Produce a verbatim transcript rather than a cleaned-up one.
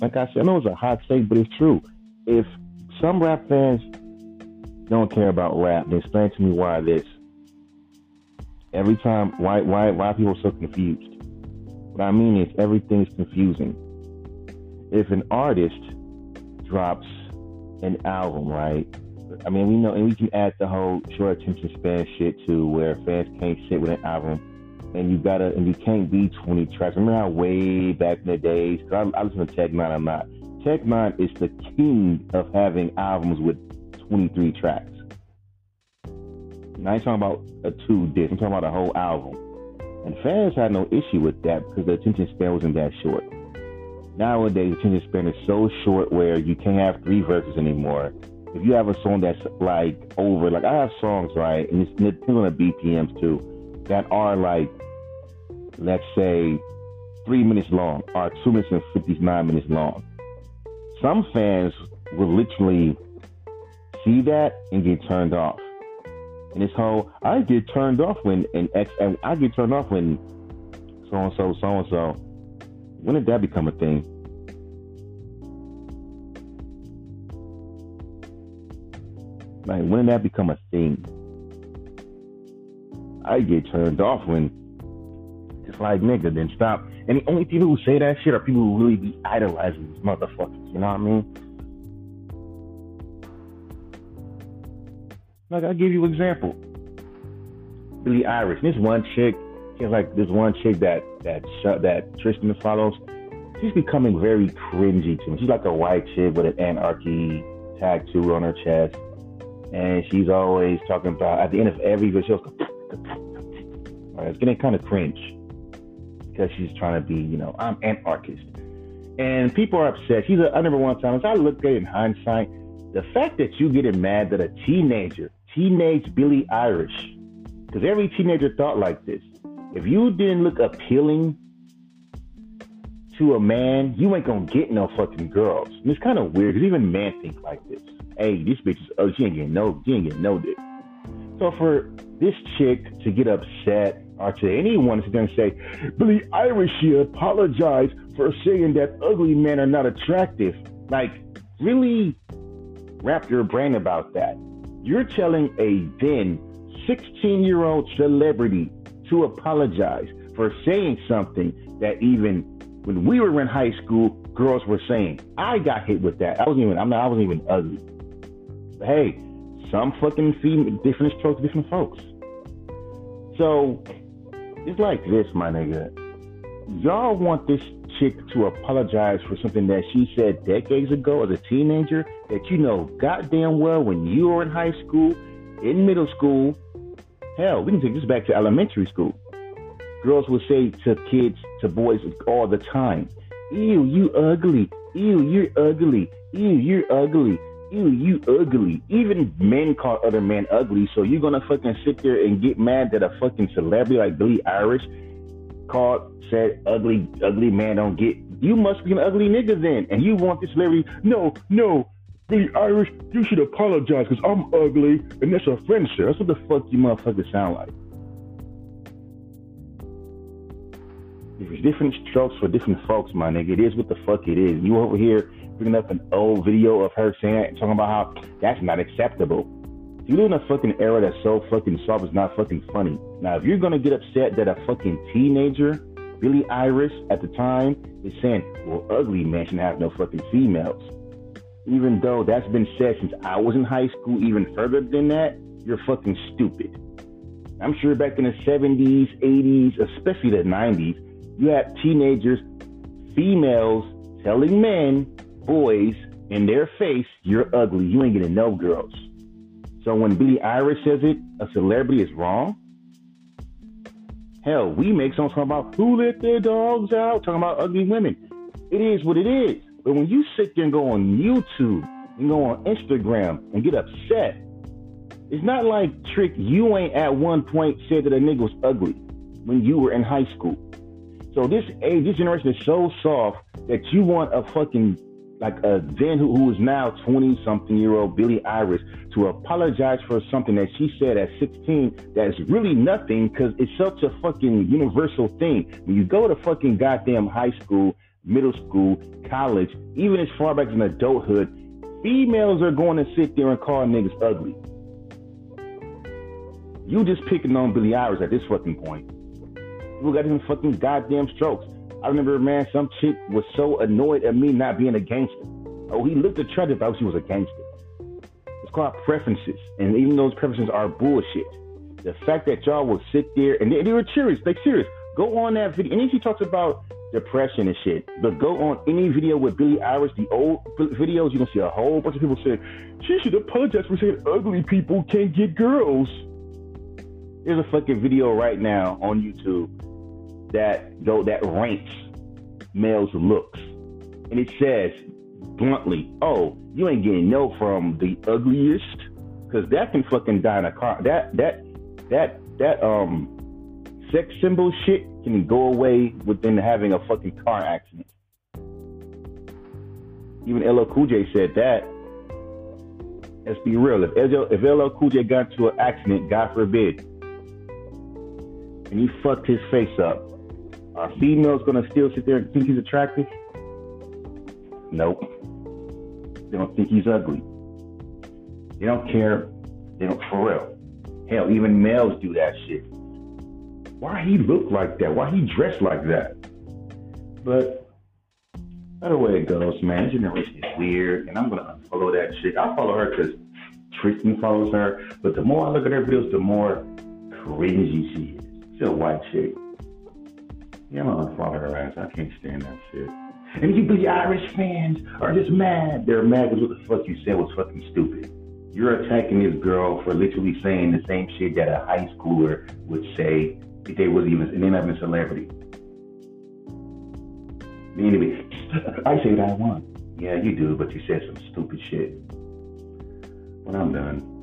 like I said, I know it's a hot take, but it's true. If some rap fans don't care about rap, then explain to me why this. Every time, why why why people are so confused? What I mean is everything is confusing. If an artist drops an album, right? I mean, we know, and we can add the whole short attention span shit to where fans can't sit with an album. And you gotta, and you can't be twenty tracks. Remember how way back in the days, cause I, I listen to Tech N nine ne I'm not. Tech N nine ne is the king of having albums with twenty-three tracks. And I ain't talking about a two disc, I'm talking about a whole album. And fans had no issue with that because the attention span wasn't that short. Nowadays, the attention span is so short where you can't have three verses anymore. If you have a song that's like over, like I have songs, right? And it depends on the B P Ms too, that are like, let's say, three minutes long, or two minutes and fifty-nine minutes long. Some fans will literally see that and get turned off. And this whole, I get turned off when an ex, and I get turned off when so and so, so and so. When did that become a thing? Like, when did that become a thing? I get turned off when it's like, nigga, then stop. And the only people who say that shit are people who really be idolizing these motherfuckers, you know what I mean? Like, I'll give you an example. Billie Eilish. This one chick, she's like this one chick that that that Tristan follows. She's becoming very cringy to me. She's like a white chick with an anarchy tattoo on her chest. And she's always talking about, at the end of every video, she goes, right, it's getting kind of cringe because she's trying to be, you know, I'm anarchist. And people are upset. She's a, I remember one time, as I look at it in hindsight, the fact that you getting mad that a teenager, teenage Billie Eilish, because every teenager thought like this. If you didn't look appealing to a man, you ain't going to get no fucking girls. And it's kind of weird because even men think like this. Hey, this bitch is, oh, she ain't getting no, she ain't getting no dick. So for this chick to get upset, or to anyone who's going to say, Billie Eilish, she apologized for saying that ugly men are not attractive. Like, really wrap your brain about that. You're telling a then sixteen-year-old celebrity to apologize for saying something that even when we were in high school, girls were saying. I got hit with that. I wasn't even, I'm not, I wasn't even ugly. But hey, some fucking female, different strokes, different folks. So, it's like this, my nigga. Y'all want this chick to apologize for something that she said decades ago as a teenager that you know goddamn well when you were in high school, in middle school. Hell, we can take this back to elementary school. Girls would say to kids, to boys all the time, ew, you ugly. Ew, you're ugly. Ew, you're ugly. Ew, you ugly. Even men call other men ugly, so you're gonna fucking sit there and get mad that a fucking celebrity like Billie Eilish called, said, ugly, ugly man don't get, you must be an ugly nigga then, and you want this celebrity, no, no, Billie Eilish, you should apologize, because I'm ugly, and that's a friendship. That's what the fuck you motherfuckers sound like. There's different strokes for different folks, my nigga. It is what the fuck it is. You over here bringing up an old video of her saying that and talking about how that's not acceptable. You live in a fucking era that's so fucking soft, it's not fucking funny. Now, if you're gonna get upset that a fucking teenager, Billie Eilish at the time, is saying, well, ugly men shouldn't have no fucking females. Even though that's been said since I was in high school, even further than that, you're fucking stupid. I'm sure back in the seventies, eighties, especially the nineties, you have teenagers, females, telling men, boys, in their face, you're ugly. You ain't getting no girls. So when Billie Eilish says it, a celebrity is wrong. Hell, we make songs talking about who let their dogs out, talking about ugly women. It is what it is. But when you sit there and go on YouTube and go on Instagram and get upset, it's not like, Trick, you ain't at one point said that a nigga was ugly when you were in high school. So this age, this generation is so soft that you want a fucking, like a then who, who is now twenty-something-year-old Billie Eilish to apologize for something that she said at sixteen that's really nothing because it's such a fucking universal thing. When you go to fucking goddamn high school, middle school, college, even as far back as in adulthood, females are going to sit there and call niggas ugly. You just picking on Billie Eilish at this fucking point. You got them fucking goddamn strokes. I remember, man, some chick was so annoyed at me not being a gangster. Oh, he looked attractive, but she was a gangster. It's called preferences, and even those preferences are bullshit. The fact that y'all will sit there, and they, they were serious, like serious. Go on that video, and then she talks about depression and shit, but go on any video with Billie Eilish, the old videos, you're gonna see a whole bunch of people say, she should apologize for saying ugly people can't get girls. There's a fucking video right now on YouTube that go that ranks males' looks, and it says bluntly, "Oh, you ain't getting no from the ugliest," because that can fucking die in a car. That that that that um sex symbol shit can go away within having a fucking car accident. Even L L Cool J said that. Let's be real. If L L, if L L Cool J got into an accident, God forbid, and he fucked his face up, are females gonna still sit there and think he's attractive? Nope. They don't think he's ugly. They don't care. They don't, for real. Hell, even males do that shit. Why he look like that? Why he dressed like that? But that's the way it goes, man. Generation is weird, and I'm gonna unfollow that shit. I follow her because Tristan follows her, but the more I look at her videos, the more cringy she is. She's a white chick. Yeah, I'm gonna unfollow her ass. I can't stand that shit. And you Billie Eilish fans are just mad. They're mad because what the fuck you said was fucking stupid. You're attacking this girl for literally saying the same shit that a high schooler would say if they wasn't even, and they're not even a celebrity. Anyway, I say that I won. Yeah, you do, but you said some stupid shit. Well, I'm done.